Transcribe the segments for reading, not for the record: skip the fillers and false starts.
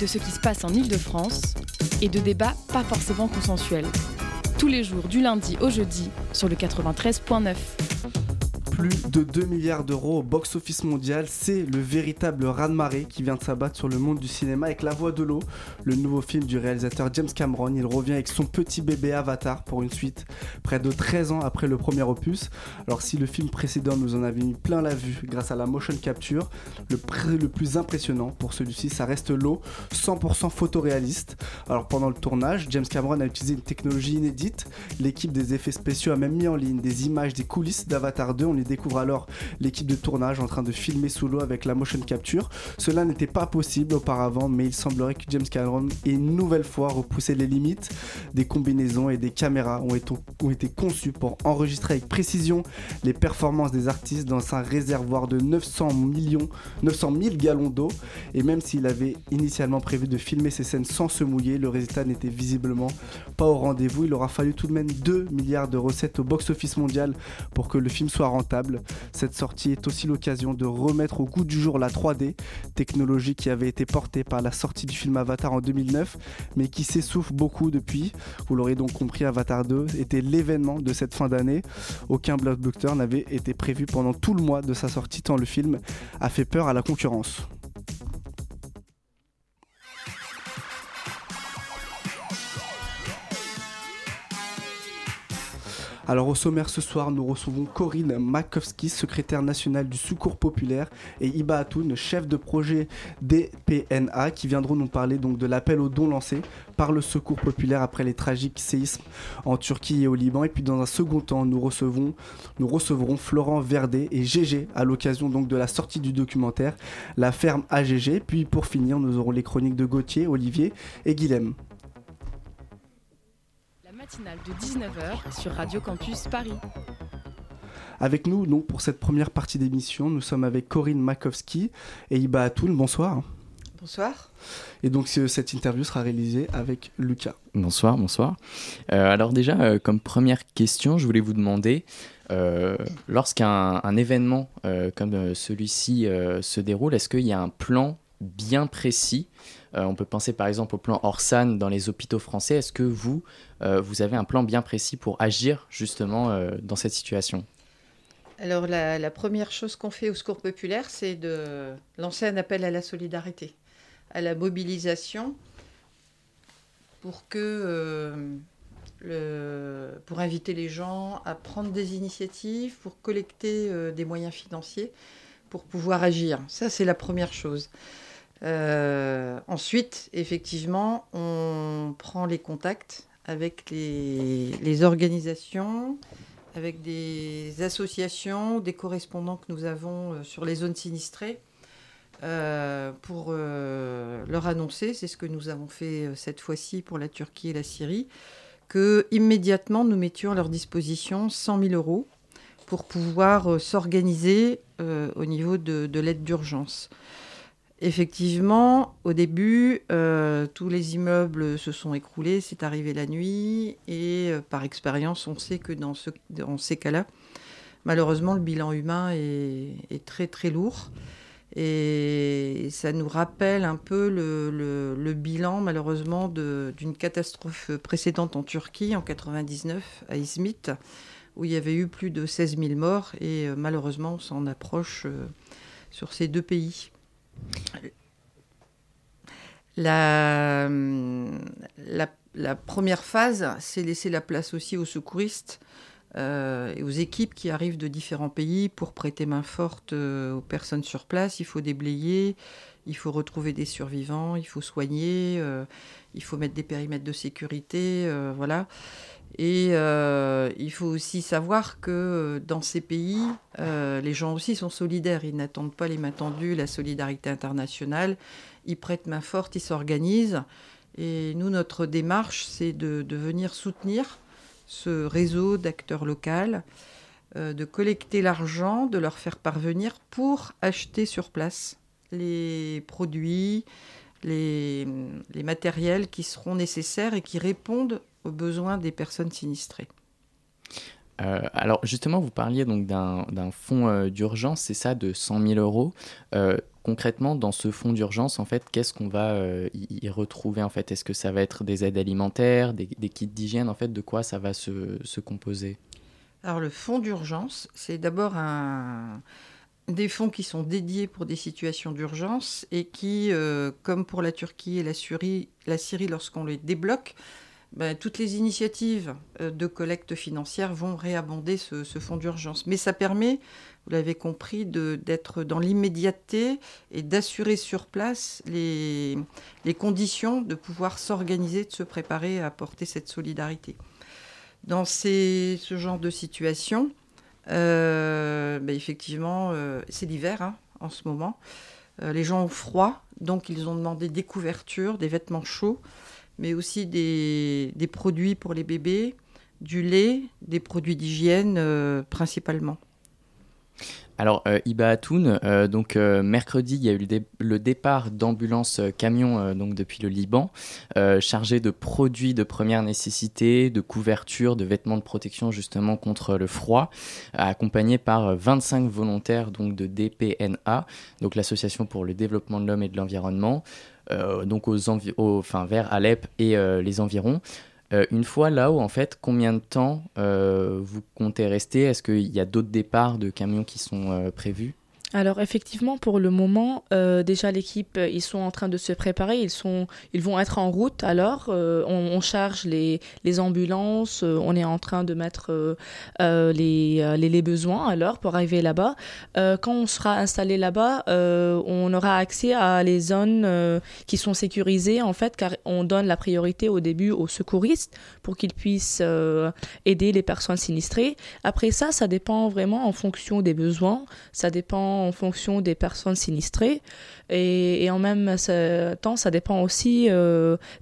de ce qui se passe en Ile-de-France et de débats pas forcément consensuels. Tous les jours du lundi au jeudi sur le 93.9. Plus de 2 milliards d'euros au box-office mondial, c'est le véritable raz-de-marée qui vient de s'abattre sur le monde du cinéma avec La Voix de l'eau, le nouveau film du réalisateur James Cameron. Il revient avec son petit bébé Avatar pour une suite, près de 13 ans après le premier opus. Alors si le film précédent nous en avait mis plein la vue grâce à la motion capture, le plus impressionnant pour celui-ci, ça reste l'eau, 100% photoréaliste. Alors pendant le tournage, James Cameron a utilisé une technologie inédite. L'équipe des effets spéciaux a même mis en ligne des images des coulisses d'Avatar 2. On découvre alors l'équipe de tournage en train de filmer sous l'eau avec la motion capture. Cela n'était pas possible auparavant, mais il semblerait que James Cameron ait une nouvelle fois repoussé les limites. Des combinaisons et des caméras ont été conçues pour enregistrer avec précision les performances des artistes dans un réservoir de 900 000 gallons d'eau. Et même s'il avait initialement prévu de filmer ces scènes sans se mouiller, le résultat n'était visiblement pas au rendez-vous. Il aura fallu tout de même 2 milliards de recettes au box-office mondial pour que le film soit rentable. Cette sortie est aussi l'occasion de remettre au goût du jour la 3D, technologie qui avait été portée par la sortie du film Avatar en 2009, mais qui s'essouffle beaucoup depuis. Vous l'aurez donc compris, Avatar 2 était l'événement de cette fin d'année. Aucun blockbuster n'avait été prévu pendant tout le mois de sa sortie, tant le film a fait peur à la concurrence. Alors au sommaire ce soir, nous recevons Corinne Makowski, secrétaire nationale du Secours Populaire, et Hiba Antoun, chef de projet DPNA, qui viendront nous parler donc de l'appel aux dons lancé par le Secours Populaire après les tragiques séismes en Turquie et au Liban. Et puis dans un second temps, nous recevrons Florent Verdet et Gégé à l'occasion donc de la sortie du documentaire La Ferme à Gégé. Puis pour finir, nous aurons les chroniques de Gauthier, Olivier et Guilhem. Matinale de 19h sur Radio Campus Paris. Avec nous donc pour cette première partie d'émission, nous sommes avec Corinne Makowski et Hiba Antoun. Bonsoir. Bonsoir. Et donc cette interview sera réalisée avec Lucas. Bonsoir, bonsoir. Alors déjà, comme première question, je voulais vous demander, lorsqu'un événement comme celui-ci se déroule, est-ce qu'il y a un plan bien précis ? On peut penser par exemple au plan Orsan dans les hôpitaux français. Est-ce que vous avez un plan bien précis pour agir justement dans cette situation ? Alors la première chose qu'on fait au Secours Populaire, c'est de lancer un appel à la solidarité, à la mobilisation pour inviter les gens à prendre des initiatives, pour collecter des moyens financiers, pour pouvoir agir. Ça, c'est la première chose. Ensuite, effectivement, on prend les contacts avec les organisations, avec des associations, des correspondants que nous avons sur les zones sinistrées pour leur annoncer, c'est ce que nous avons fait cette fois-ci pour la Turquie et la Syrie, que immédiatement nous mettions à leur disposition 100 000 euros pour pouvoir s'organiser au niveau de l'aide d'urgence. Effectivement, au début, tous les immeubles se sont écroulés, c'est arrivé la nuit et par expérience, on sait que dans ces cas-là, malheureusement, le bilan humain est très très lourd et ça nous rappelle un peu le bilan malheureusement d'une catastrophe précédente en Turquie en 1999 à Izmit où il y avait eu plus de 16 000 morts et malheureusement, on s'en approche sur ces deux pays. La première phase, c'est laisser la place aussi aux secouristes et aux équipes qui arrivent de différents pays pour prêter main forte aux personnes sur place. Il faut déblayer, il faut retrouver des survivants, il faut soigner, il faut mettre des périmètres de sécurité, voilà. Et il faut aussi savoir que dans ces pays, les gens aussi sont solidaires. Ils n'attendent pas les mains tendues, la solidarité internationale. Ils prêtent main forte, ils s'organisent. Et nous, notre démarche, c'est de venir soutenir ce réseau d'acteurs locaux, de collecter l'argent, de leur faire parvenir pour acheter sur place les produits, les matériels qui seront nécessaires et qui répondent aux besoins des personnes sinistrées. Alors justement, vous parliez donc d'un fonds d'urgence, c'est ça, de 100 000 euros. concrètement, dans ce fonds d'urgence, en fait, qu'est-ce qu'on va y retrouver, en fait ? Est-ce que ça va être des aides alimentaires, des kits d'hygiène, en fait, de quoi ça va se composer ? Alors, le fonds d'urgence, c'est d'abord des fonds qui sont dédiés pour des situations d'urgence et qui, comme pour la Turquie et la Syrie, lorsqu'on les débloque, toutes les initiatives de collecte financière vont réabonder ce fonds d'urgence. Mais ça permet, vous l'avez compris, d'être dans l'immédiateté et d'assurer sur place les conditions de pouvoir s'organiser, de se préparer à apporter cette solidarité. Dans ce genre de situation, effectivement, c'est l'hiver en ce moment. Les gens ont froid, donc ils ont demandé des couvertures, des vêtements chauds, mais aussi des produits pour les bébés, du lait, des produits d'hygiène principalement. Alors, Hiba Antoun, mercredi, il y a eu le départ d'ambulances camions depuis le Liban, chargées de produits de première nécessité, de couvertures, de vêtements de protection justement contre le froid, accompagnés par 25 volontaires de DPNA, donc l'Association pour le développement de l'homme et de l'environnement, vers Alep et les environs. Une fois là-haut, en fait, combien de temps vous comptez rester ? Est-ce qu'il y a d'autres départs de camions qui sont prévus ? Alors effectivement, pour le moment, déjà l'équipe, ils sont en train de se préparer, ils vont être en route alors, on charge les ambulances, on est en train de mettre les besoins alors pour arriver là-bas. Quand on sera installé là-bas, on aura accès à les zones qui sont sécurisées en fait, car on donne la priorité au début aux secouristes pour qu'ils puissent aider les personnes sinistrées. Après ça dépend vraiment en fonction des besoins, ça dépend en fonction des personnes sinistrées et en même temps ça dépend aussi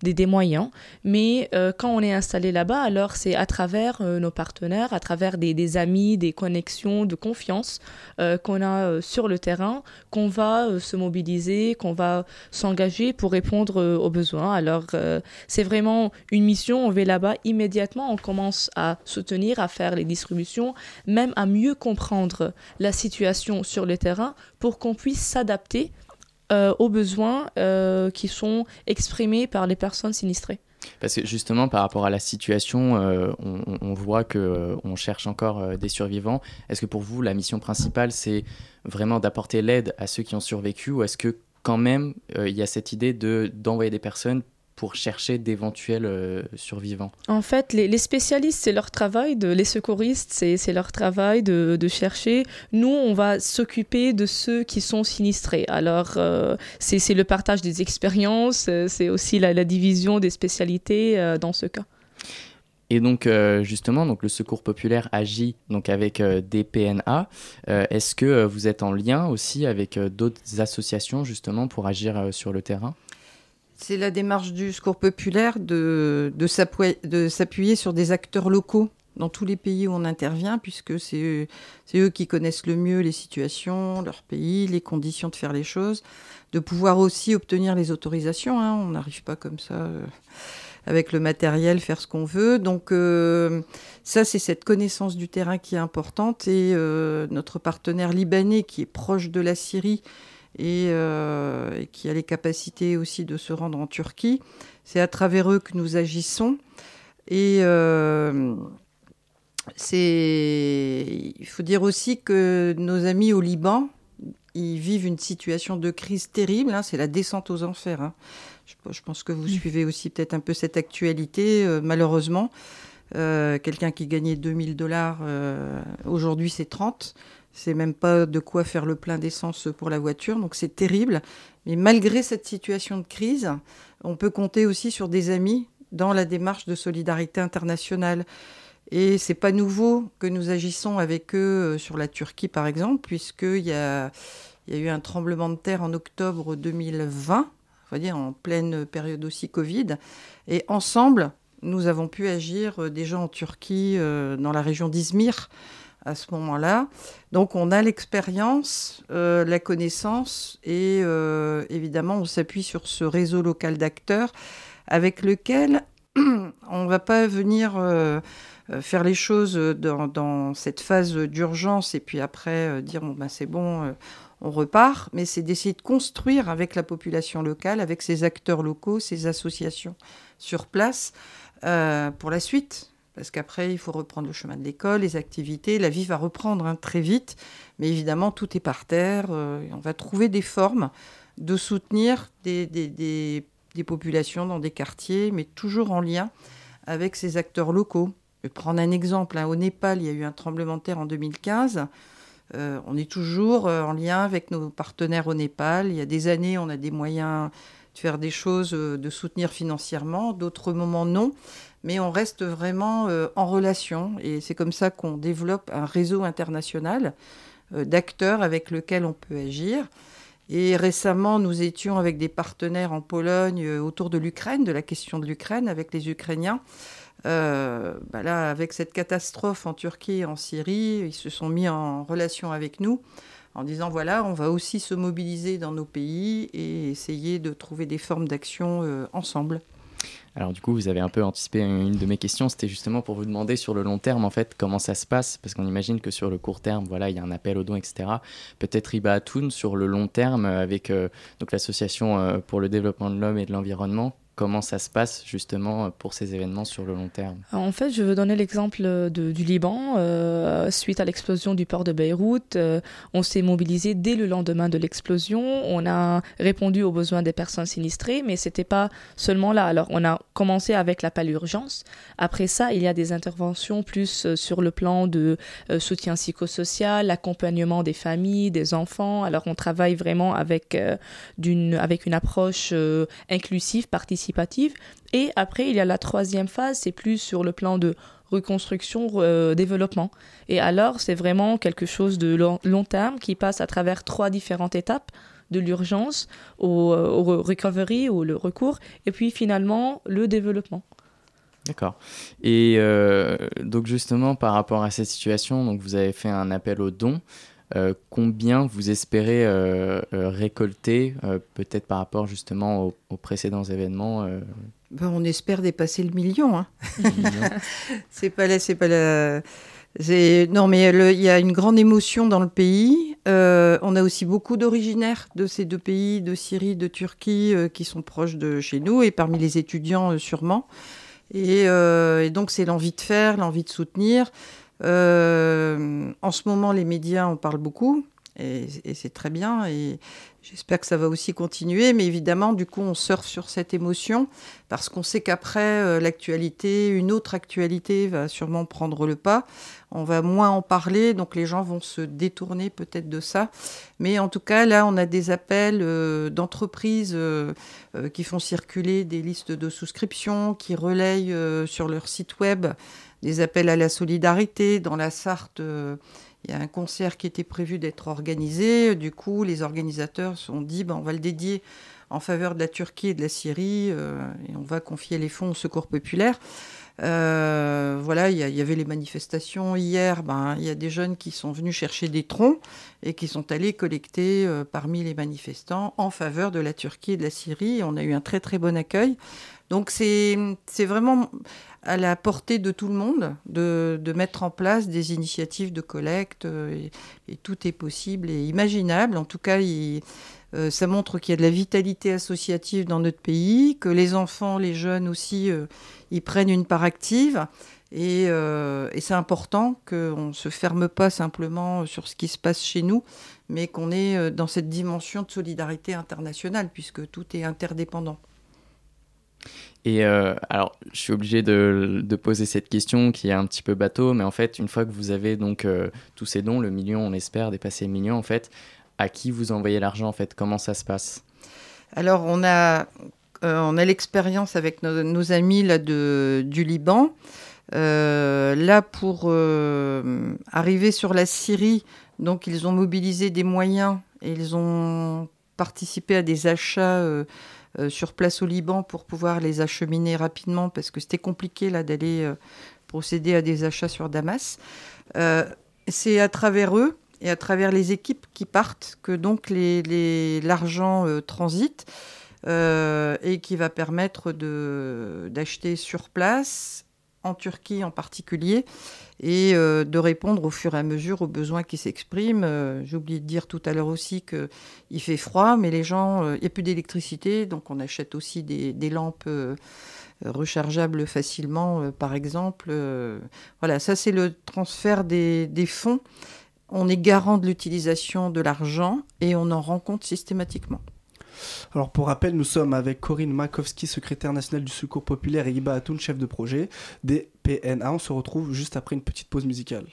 des moyens, mais quand on est installé là-bas, alors c'est à travers nos partenaires, à travers des amis, des connexions de confiance qu'on a sur le terrain, qu'on va se mobiliser, qu'on va s'engager pour répondre aux besoins. Alors c'est vraiment une mission, on va là-bas immédiatement, on commence à soutenir, à faire les distributions, même à mieux comprendre la situation sur le terrain pour qu'on puisse s'adapter aux besoins qui sont exprimés par les personnes sinistrées. Parce que justement, par rapport à la situation, on voit qu'on cherche encore des survivants. Est-ce que pour vous, la mission principale, c'est vraiment d'apporter l'aide à ceux qui ont survécu, ou est-ce que quand même, il y a cette idée d'envoyer des personnes pour chercher d'éventuels survivants ? En fait, les spécialistes, c'est leur travail, les secouristes, c'est leur travail de chercher. Nous, on va s'occuper de ceux qui sont sinistrés. Alors, c'est le partage des expériences, c'est aussi la division des spécialités dans ce cas. Et donc, justement, le Secours Populaire agit avec DPNA. Est-ce que vous êtes en lien aussi avec d'autres associations, justement, pour agir sur le terrain ? C'est la démarche du Secours Populaire de s'appuyer sur des acteurs locaux dans tous les pays où on intervient, puisque c'est eux qui connaissent le mieux les situations, leur pays, les conditions de faire les choses, de pouvoir aussi obtenir les autorisations. On n'arrive pas comme ça, avec le matériel, faire ce qu'on veut. Donc ça, c'est cette connaissance du terrain qui est importante. Et notre partenaire libanais, qui est proche de la Syrie, et qui a les capacités aussi de se rendre en Turquie. C'est à travers eux que nous agissons. Et il faut dire aussi que nos amis au Liban, ils vivent une situation de crise terrible. C'est la descente aux enfers. Je pense que vous suivez aussi peut-être un peu cette actualité, malheureusement. Quelqu'un qui gagnait 2000 $, aujourd'hui c'est 30. C'est même pas de quoi faire le plein d'essence pour la voiture, donc c'est terrible. Mais malgré cette situation de crise, on peut compter aussi sur des amis dans la démarche de solidarité internationale. Et c'est pas nouveau que nous agissons avec eux sur la Turquie, par exemple, puisqu'il y a eu un tremblement de terre en octobre 2020, on va dire en pleine période aussi Covid, et ensemble, nous avons pu agir déjà en Turquie, dans la région d'Izmir, à ce moment-là. Donc on a l'expérience, la connaissance et évidemment on s'appuie sur ce réseau local d'acteurs avec lequel on ne va pas venir faire les choses dans cette phase d'urgence et puis après dire c'est bon, on repart, mais c'est d'essayer de construire avec la population locale, avec ses acteurs locaux, ses associations sur place pour la suite. Parce qu'après, il faut reprendre le chemin de l'école, les activités. La vie va reprendre très vite, mais évidemment, tout est par terre. On va trouver des formes de soutenir des populations dans des quartiers, mais toujours en lien avec ces acteurs locaux. Je vais prendre un exemple. Au Népal, il y a eu un tremblement de terre en 2015. On est toujours en lien avec nos partenaires au Népal. Il y a des années, on a des moyens de faire des choses, de soutenir financièrement. D'autres moments, non. Mais on reste vraiment en relation. Et c'est comme ça qu'on développe un réseau international d'acteurs avec lesquels on peut agir. Et récemment, nous étions avec des partenaires en Pologne autour de l'Ukraine, de la question de l'Ukraine, avec les Ukrainiens. Là, avec cette catastrophe en Turquie et en Syrie, ils se sont mis en relation avec nous en disant voilà, on va aussi se mobiliser dans nos pays et essayer de trouver des formes d'action ensemble. Alors du coup, vous avez un peu anticipé une de mes questions, c'était justement pour vous demander sur le long terme en fait comment ça se passe, parce qu'on imagine que sur le court terme, voilà, il y a un appel aux dons, etc. Peut-être Hiba Antoun sur le long terme avec donc l'association pour le développement de l'homme et de l'environnement. Comment ça se passe justement pour ces événements sur le long terme ? En fait, je veux donner l'exemple du Liban. Suite à l'explosion du port de Beyrouth, on s'est mobilisé dès le lendemain de l'explosion. On a répondu aux besoins des personnes sinistrées, mais ce n'était pas seulement là. Alors, on a commencé avec l'appel urgence. Après ça, il y a des interventions plus sur le plan de soutien psychosocial, l'accompagnement des familles, des enfants. Alors, on travaille vraiment avec une approche inclusive, participative. Et après, il y a la troisième phase, c'est plus sur le plan de reconstruction, développement. Et alors, c'est vraiment quelque chose de long terme qui passe à travers trois différentes étapes, de l'urgence au recovery, ou le recours, et puis finalement, le développement. D'accord. Et donc justement, par rapport à cette situation, donc vous avez fait un appel aux dons. Combien vous espérez récolter, peut-être par rapport justement aux précédents événements On espère dépasser le million. Non, mais il y a une grande émotion dans le pays. On a aussi beaucoup d'originaires de ces deux pays, de Syrie, de Turquie, qui sont proches de chez nous, et parmi les étudiants sûrement. Et donc c'est l'envie de faire, l'envie de soutenir. En ce moment, les médias en parlent beaucoup, et c'est très bien, et j'espère que ça va aussi continuer, mais évidemment, du coup, on surfe sur cette émotion, parce qu'on sait qu'après, l'actualité, une autre actualité va sûrement prendre le pas, on va moins en parler, donc les gens vont se détourner peut-être de ça, mais en tout cas, là, on a des appels d'entreprises qui font circuler des listes de souscription, qui relayent sur leur site web des appels à la solidarité. Dans la Sarthe, il y a un concert qui était prévu d'être organisé. Du coup, les organisateurs se sont dit on va le dédier en faveur de la Turquie et de la Syrie et on va confier les fonds au Secours Populaire. Il y avait les manifestations hier. Il y a des jeunes qui sont venus chercher des troncs et qui sont allés collecter parmi les manifestants en faveur de la Turquie et de la Syrie. Et on a eu un très très bon accueil. Donc c'est vraiment à la portée de tout le monde de mettre en place des initiatives de collecte et tout est possible et imaginable. En tout cas, ça montre qu'il y a de la vitalité associative dans notre pays, que les enfants, les jeunes aussi, y prennent une part active. Et c'est important qu'on ne se ferme pas simplement sur ce qui se passe chez nous, mais qu'on est dans cette dimension de solidarité internationale, puisque tout est interdépendant. Et alors, je suis obligé de poser cette question qui est un petit peu bateau, mais en fait, une fois que vous avez donc tous ces dons, le million, on espère dépasser le million, en fait, à qui vous envoyez l'argent, en fait ? Comment ça se passe ? Alors, on a l'expérience avec nos amis là, du Liban. Pour arriver sur la Syrie, donc ils ont mobilisé des moyens et ils ont participé à des achats sur place au Liban pour pouvoir les acheminer rapidement parce que c'était compliqué là, d'aller procéder à des achats sur Damas. C'est à travers eux et à travers les équipes qui partent que donc l'argent transite et qui va permettre d'acheter sur place en Turquie en particulier, et de répondre au fur et à mesure aux besoins qui s'expriment. J'ai oublié de dire tout à l'heure aussi qu'il fait froid, mais les gens, il n'y a plus d'électricité, donc on achète aussi des lampes rechargeables facilement, par exemple. Voilà, ça c'est le transfert des fonds. On est garant de l'utilisation de l'argent et on en rend compte systématiquement. Alors pour rappel, nous sommes avec Corinne Makowski, secrétaire nationale du Secours Populaire, et Hiba Antoun, chef de projet des PNA. On se retrouve juste après une petite pause musicale.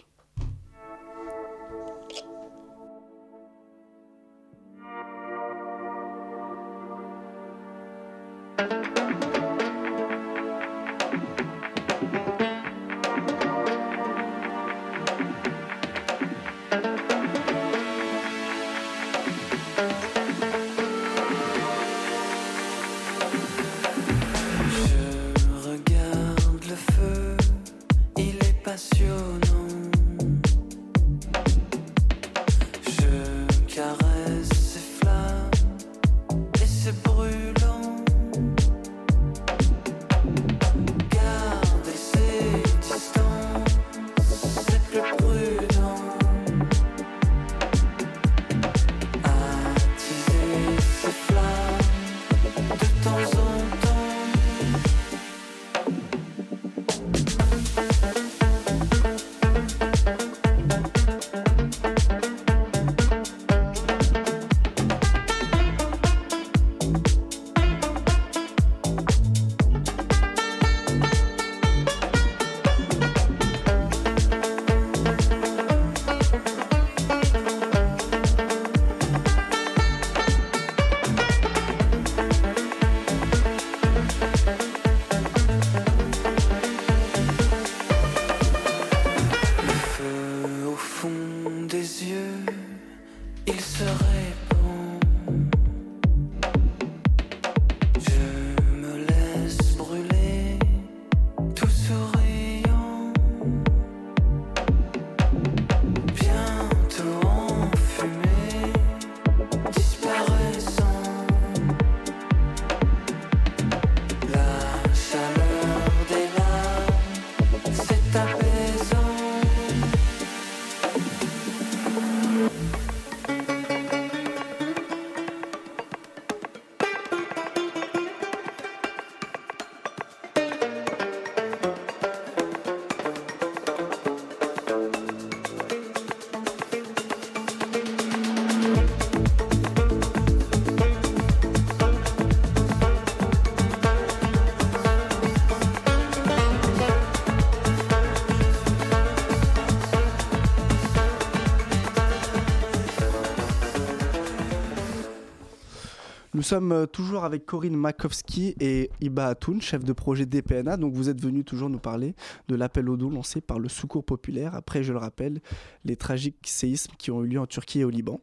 Nous sommes toujours avec Corinne Makowski et Hiba Antoun, chef de projet DPNA. Donc vous êtes venus toujours nous parler de l'appel aux dons lancé par le Secours Populaire après, je le rappelle, les tragiques séismes qui ont eu lieu en Turquie et au Liban.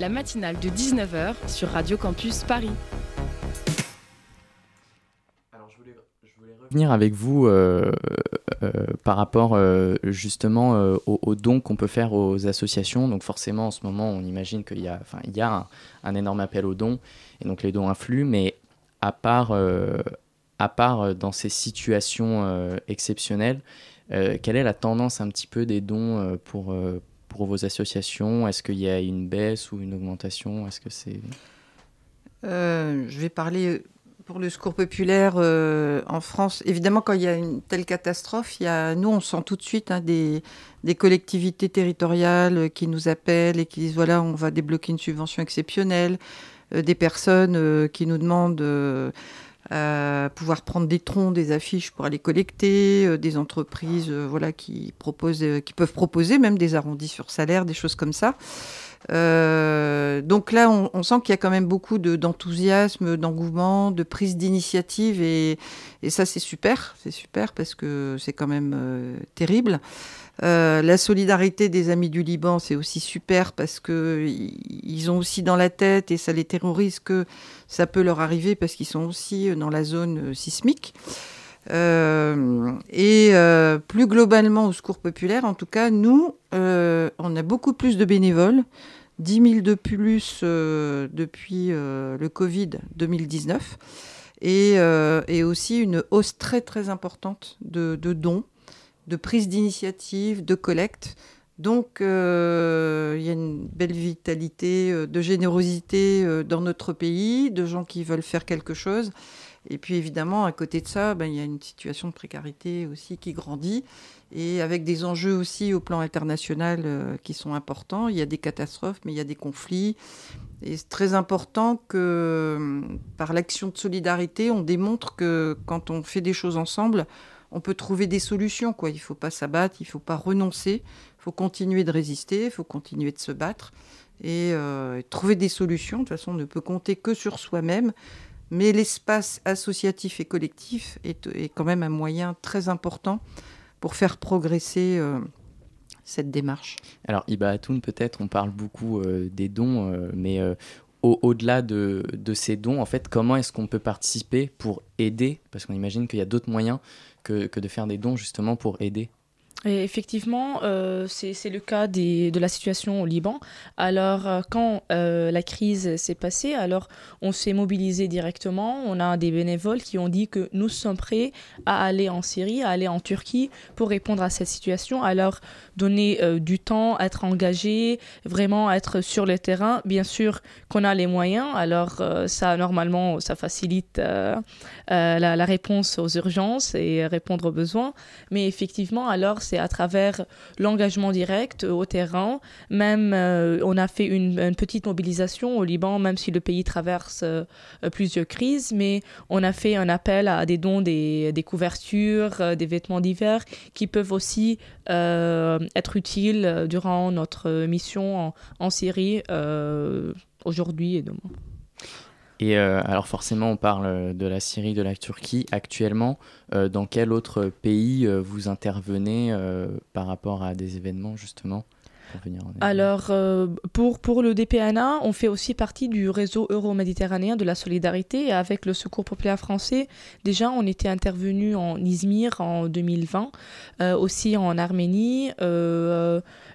La matinale de 19h sur Radio Campus Paris. Alors je voulais revenir avec vous par rapport justement aux dons qu'on peut faire aux associations. Donc forcément en ce moment on imagine qu'il y a un énorme appel aux dons et donc les dons affluent, mais à part dans ces situations exceptionnelles, quelle est la tendance un petit peu des dons pour vos associations? Est-ce qu'il y a une baisse ou une augmentation? Est-ce que c'est... Je vais parler... Pour le Secours Populaire en France, évidemment, quand il y a une telle catastrophe, nous, on sent tout de suite des collectivités territoriales qui nous appellent et qui disent, voilà, on va débloquer une subvention exceptionnelle, des personnes qui nous demandent à pouvoir prendre des troncs, des affiches pour aller collecter, des entreprises qui peuvent proposer même des arrondis sur salaire, des choses comme ça. Donc là, on sent qu'il y a quand même beaucoup d'enthousiasme, d'engouement, de prise d'initiative et ça c'est super parce que c'est quand même terrible. La solidarité des amis du Liban, c'est aussi super parce que ils ont aussi dans la tête et ça les terrorise que ça peut leur arriver parce qu'ils sont aussi dans la zone sismique. Et plus globalement au Secours Populaire, en tout cas, nous, on a beaucoup plus de bénévoles, 10 000 de plus depuis le Covid 2019, et aussi une hausse très très importante de dons, de prise d'initiative, de collecte. Donc, il y a une belle vitalité, de générosité dans notre pays, de gens qui veulent faire quelque chose. Et puis, évidemment, à côté de ça, il y a une situation de précarité aussi qui grandit. Et avec des enjeux aussi au plan international qui sont importants. Il y a des catastrophes, mais il y a des conflits. Et c'est très important que, par l'action de solidarité, on démontre que quand on fait des choses ensemble, on peut trouver des solutions, quoi. Il ne faut pas s'abattre, il ne faut pas renoncer. Il faut continuer de résister, il faut continuer de se battre et trouver des solutions. De toute façon, on ne peut compter que sur soi-même. Mais l'espace associatif et collectif est quand même un moyen très important pour faire progresser cette démarche. Alors, Hiba Antoun, peut-être, on parle beaucoup des dons, mais au-delà de ces dons, en fait, comment est-ce qu'on peut participer pour aider ? Parce qu'on imagine qu'il y a d'autres moyens que de faire des dons justement pour aider. Et effectivement, c'est le cas de la situation au Liban. Alors, quand la crise s'est passée, alors on s'est mobilisé directement. On a des bénévoles qui ont dit que nous sommes prêts à aller en Syrie, à aller en Turquie pour répondre à cette situation. Alors, donner du temps, être engagé, vraiment être sur le terrain. Bien sûr qu'on a les moyens. Alors, ça, normalement, ça facilite la réponse aux urgences et répondre aux besoins. Mais effectivement, alors, c'est à travers l'engagement direct au terrain. Même on a fait une petite mobilisation au Liban, même si le pays traverse plusieurs crises, mais on a fait un appel à des dons, des couvertures, des vêtements divers qui peuvent aussi être utiles durant notre mission en Syrie aujourd'hui et demain. Et alors forcément, on parle de la Syrie, de la Turquie. Actuellement, dans quel autre pays vous intervenez par rapport à des événements, justement ? Alors, pour le DPNA, on fait aussi partie du réseau euro-méditerranéen de la solidarité. Et avec le Secours Populaire français, déjà, on était intervenu en Izmir en 2020, aussi en Arménie,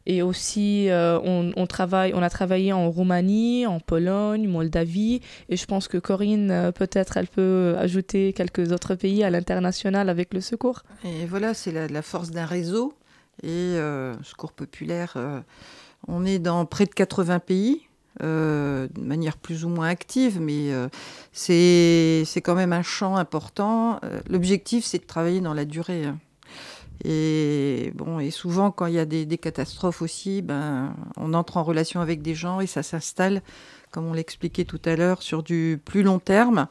et aussi on a travaillé en Roumanie, en Pologne, Moldavie. Et je pense que Corinne, peut-être, elle peut ajouter quelques autres pays à l'international avec le Secours. Et voilà, c'est la force d'un réseau. Et Secours Populaire, on est dans près de 80 pays, de manière plus ou moins active, mais c'est quand même un champ important. L'objectif, c'est de travailler dans la durée. Et, bon, et souvent, quand il y a des catastrophes aussi, on entre en relation avec des gens et ça s'installe, comme on l'expliquait tout à l'heure, sur du plus long terme.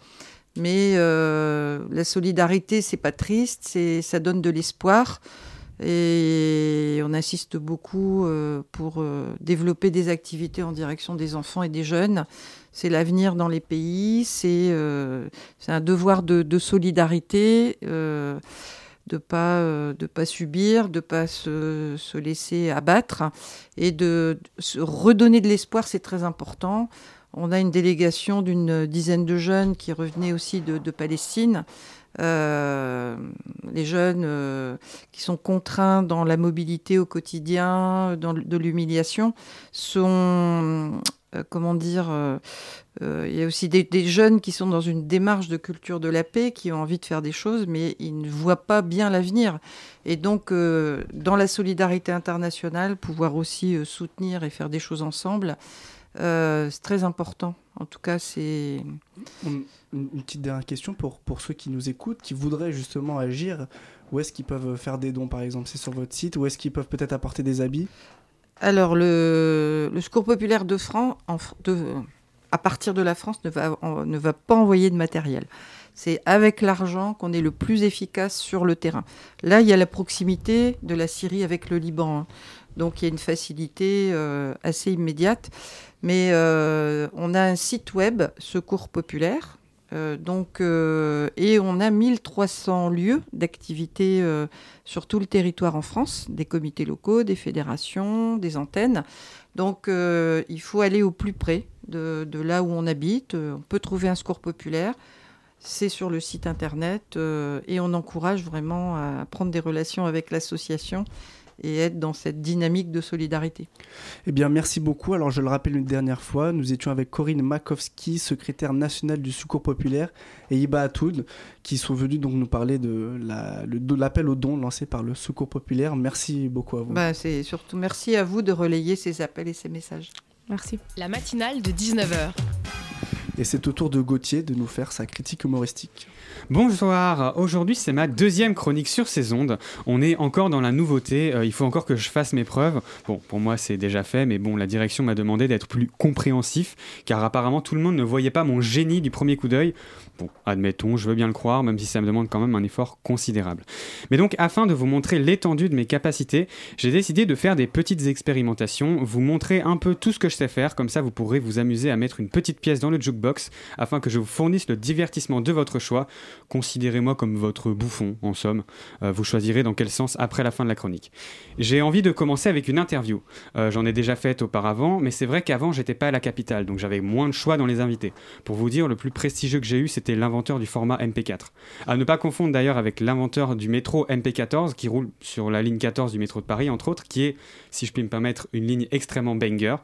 Mais la solidarité, c'est pas triste, ça donne de l'espoir. Et on insiste beaucoup pour développer des activités en direction des enfants et des jeunes. C'est l'avenir dans les pays, c'est un devoir de solidarité, de pas subir, de pas se laisser abattre. Et de se redonner de l'espoir, c'est très important. On a une délégation d'une dizaine de jeunes qui revenaient aussi de Palestine. Les jeunes qui sont contraints dans la mobilité au quotidien, de l'humiliation, sont... il y a aussi des jeunes qui sont dans une démarche de culture de la paix, qui ont envie de faire des choses, mais ils ne voient pas bien l'avenir. Et donc, dans la solidarité internationale, pouvoir aussi soutenir et faire des choses ensemble, c'est très important. En tout cas, c'est... Une petite dernière question pour ceux qui nous écoutent, qui voudraient justement agir. Où est-ce qu'ils peuvent faire des dons, par exemple ? C'est sur votre site ? Où est-ce qu'ils peuvent peut-être apporter des habits ? Alors, le Secours Populaire de France, à partir de la France, ne va pas envoyer de matériel. C'est avec l'argent qu'on est le plus efficace sur le terrain. Là, il y a la proximité de la Syrie avec le Liban, hein. Donc, il y a une facilité assez immédiate. Mais on a un site web, Secours Populaire, et on a 1300 lieux d'activité sur tout le territoire en France, des comités locaux, des fédérations, des antennes. Donc, il faut aller au plus près de là où on habite. On peut trouver un Secours Populaire. C'est sur le site internet et on encourage vraiment à prendre des relations avec l'association et être dans cette dynamique de solidarité. Eh bien, merci beaucoup. Alors, je le rappelle une dernière fois, nous étions avec Corinne Makowski, secrétaire nationale du Secours Populaire, et Hiba Antoun, qui sont venus donc nous parler de l'appel aux dons lancé par le Secours Populaire. Merci beaucoup à vous. C'est surtout merci à vous de relayer ces appels et ces messages. Merci. La matinale de 19h. Et c'est au tour de Gauthier de nous faire sa critique humoristique. Bonsoir, aujourd'hui c'est ma deuxième chronique sur ces ondes. On est encore dans la nouveauté, il faut encore que je fasse mes preuves. Bon, pour moi c'est déjà fait, mais bon, la direction m'a demandé d'être plus compréhensif, car apparemment tout le monde ne voyait pas mon génie du premier coup d'œil. Bon, admettons, je veux bien le croire, même si ça me demande quand même un effort considérable. Mais donc, afin de vous montrer l'étendue de mes capacités, j'ai décidé de faire des petites expérimentations, vous montrer un peu tout ce que je sais faire, comme ça vous pourrez vous amuser à mettre une petite pièce dans le jukebox, afin que je vous fournisse le divertissement de votre choix. Considérez-moi comme votre bouffon, en somme. Vous choisirez dans quel sens après la fin de la chronique. J'ai envie de commencer avec une interview. J'en ai déjà faite auparavant, mais c'est vrai qu'avant, j'étais pas à la capitale, donc j'avais moins de choix dans les invités. Pour vous dire, le plus prestigieux que j'ai eu, c'était l'inventeur du format MP4. À ne pas confondre d'ailleurs avec l'inventeur du métro MP14, qui roule sur la ligne 14 du métro de Paris, entre autres, qui est, si je puis me permettre, une ligne extrêmement banger.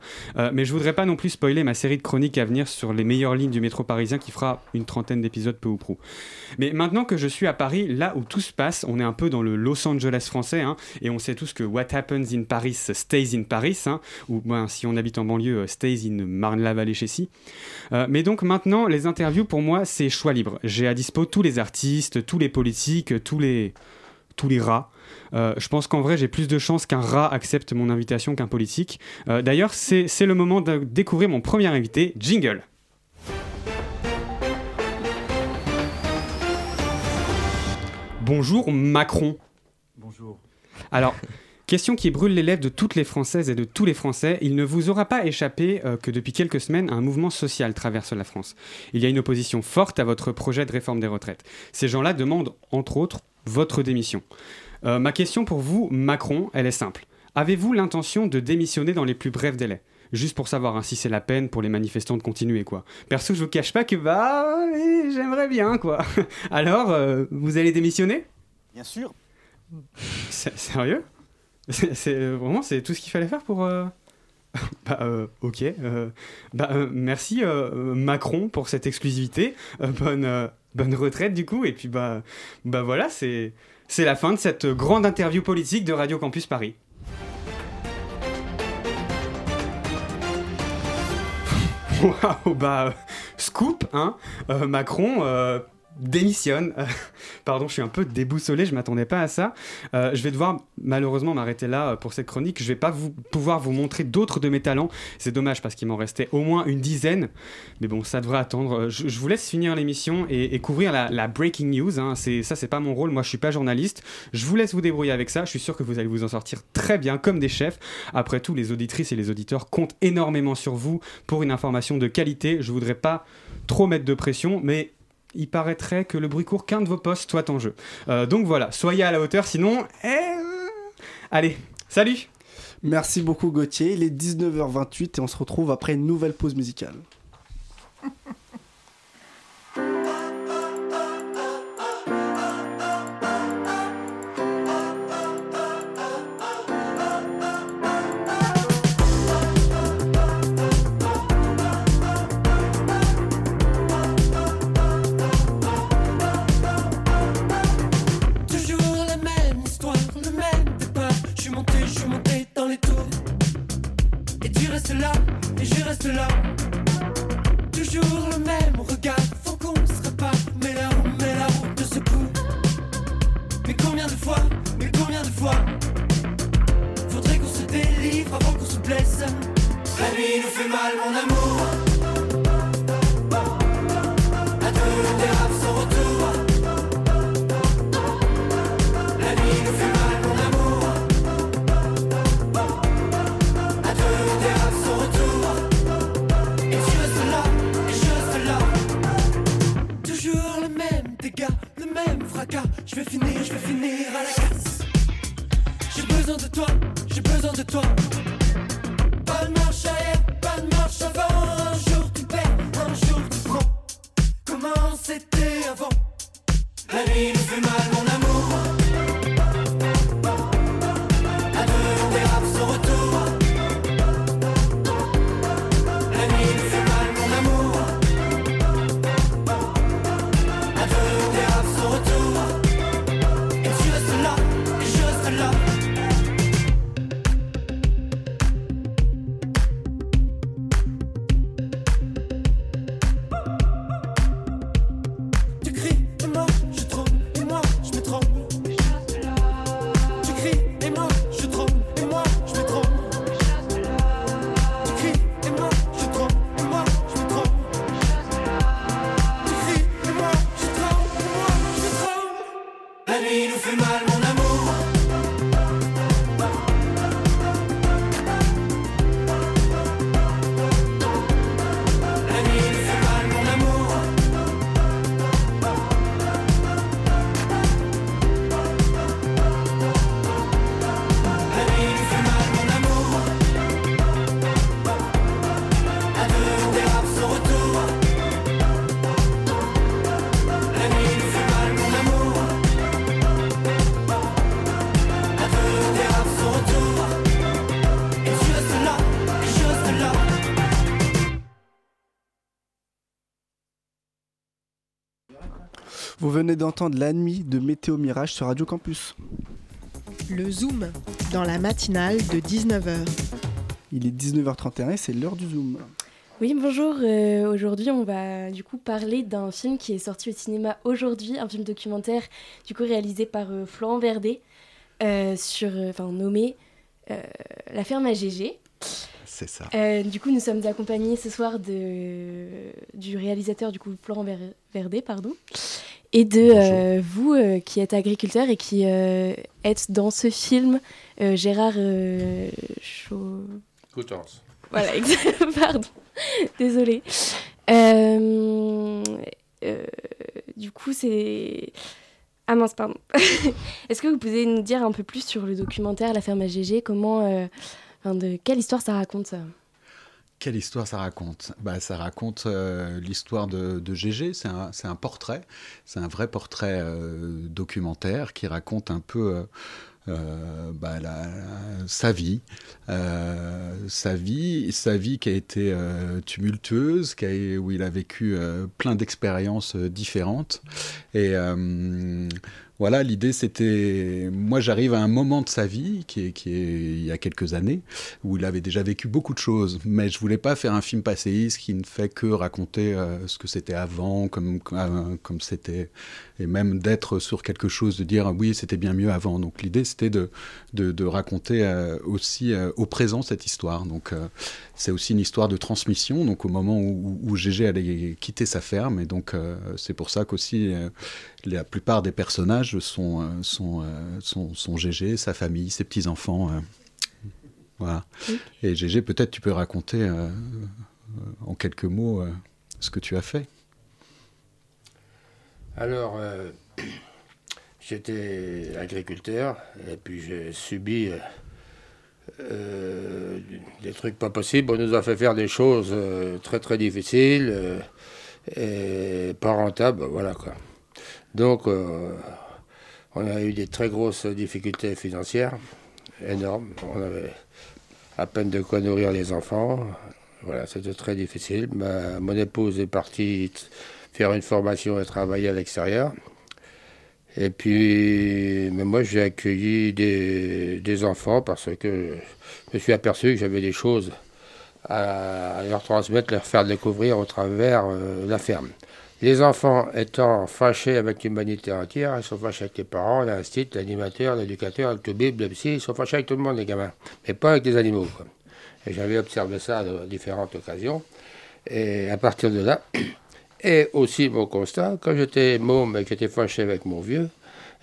Mais je voudrais pas non plus spoiler ma série de chroniques à venir sur les meilleurs ligne du métro parisien qui fera une trentaine d'épisodes peu ou prou. Mais maintenant que je suis à Paris, là où tout se passe, on est un peu dans le Los Angeles français, hein, et on sait tous que what happens in Paris stays in Paris, hein, ou ben, si on habite en banlieue, stays in Marne-la-Vallée chez si. Mais donc maintenant, les interviews pour moi, c'est choix libre. J'ai à dispo tous les artistes, tous les politiques, tous les rats. Je pense qu'en vrai j'ai plus de chances qu'un rat accepte mon invitation qu'un politique. D'ailleurs, c'est le moment de découvrir mon premier invité, jingle. Bonjour Macron. Bonjour. Alors, question qui brûle les lèvres de toutes les Françaises et de tous les Français, il ne vous aura pas échappé que depuis quelques semaines, un mouvement social traverse la France. Il y a une opposition forte à votre projet de réforme des retraites. Ces gens-là demandent, entre autres, votre démission. Ma question pour vous, Macron, elle est simple. Avez-vous l'intention de démissionner dans les plus brefs délais ? Juste pour savoir si c'est la peine pour les manifestants de continuer, quoi. Perso, je vous cache pas que j'aimerais bien, quoi. Alors, vous allez démissionner ? Bien sûr. Sérieux ? c'est vraiment tout ce qu'il fallait faire pour... Ok. Merci Macron pour cette exclusivité. Bonne retraite du coup. Et puis voilà, c'est la fin de cette grande interview politique de Radio Campus Paris. Waouh, scoop, hein, Macron démissionne. Pardon, je suis un peu déboussolé, je m'attendais pas à ça. Je vais devoir malheureusement m'arrêter là pour cette chronique. Je vais pas pouvoir vous montrer d'autres de mes talents. C'est dommage parce qu'il m'en restait au moins une dizaine. Mais bon, ça devrait attendre. Je vous laisse finir l'émission et couvrir la breaking news. Hein. C'est pas mon rôle, moi je suis pas journaliste. Je vous laisse vous débrouiller avec ça. Je suis sûr que vous allez vous en sortir très bien comme des chefs. Après tout, les auditrices et les auditeurs comptent énormément sur vous pour une information de qualité. Je voudrais pas trop mettre de pression, mais... il paraîtrait que le bruit court qu'un de vos postes soit en jeu. Donc voilà, soyez à la hauteur, sinon... Allez, salut ! Merci beaucoup Gauthier, il est 19h28 et on se retrouve après une nouvelle pause musicale. La nuit nous fait mal, mon amour. Vous venez d'entendre la nuit de Météo Mirage sur Radio Campus. Le Zoom, dans la matinale de 19h. Il est 19h31 et c'est l'heure du Zoom. Oui, bonjour. Aujourd'hui, on va du coup parler d'un film qui est sorti au cinéma aujourd'hui, un film documentaire du coup réalisé par Florent Verdet, nommé La Ferme à Gégé. C'est ça. Du coup, nous sommes accompagnés ce soir du réalisateur, du coup, Florent Verdet, et de vous qui êtes agriculteur et qui êtes dans ce film, Gérard Coutances. Voilà, pardon, désolée. Pardon. Est-ce que vous pouvez nous dire un peu plus sur le documentaire La Ferme à Gégé, quelle histoire ça raconte, ça ? Quelle histoire ça raconte ? Ça raconte l'histoire de Gégé, c'est un portrait, c'est un vrai portrait documentaire qui raconte un peu sa vie qui a été tumultueuse, où il a vécu plein d'expériences différentes. Et voilà, l'idée c'était... Moi j'arrive à un moment de sa vie, qui est il y a quelques années, où il avait déjà vécu beaucoup de choses, mais je voulais pas faire un film passéiste qui ne fait que raconter ce que c'était avant, comme c'était... Et même d'être sur quelque chose, de dire oui c'était bien mieux avant. Donc l'idée c'était de raconter aussi au présent cette histoire. Donc c'est aussi une histoire de transmission, donc au moment où Gégé allait quitter sa ferme, et donc c'est pour ça qu'aussi la plupart des personnages sont Gégé, sa famille, ses petits-enfants. Voilà. Okay. Et Gégé, peut-être tu peux raconter en quelques mots ce que tu as fait. Alors, j'étais agriculteur et puis j'ai subi des trucs pas possibles. On nous a fait faire des choses très très difficiles et pas rentables, voilà quoi. Donc, on a eu des très grosses difficultés financières, énormes. On avait à peine de quoi nourrir les enfants. Voilà, c'était très difficile. Mon épouse est partie faire une formation et travailler à l'extérieur. Et puis, mais moi, j'ai accueilli des enfants parce que je me suis aperçu que j'avais des choses à leur transmettre, leur faire découvrir au travers la ferme. Les enfants étant fâchés avec l'humanité entière, ils sont fâchés avec les parents, l'instit, l'animateur, l'éducateur, le toubib, le psy, ils sont fâchés avec tout le monde, les gamins, mais pas avec les animaux, quoi. Et j'avais observé ça à différentes occasions. Et à partir de là... Et aussi mon constat, quand j'étais môme et que j'étais fâché avec mon vieux,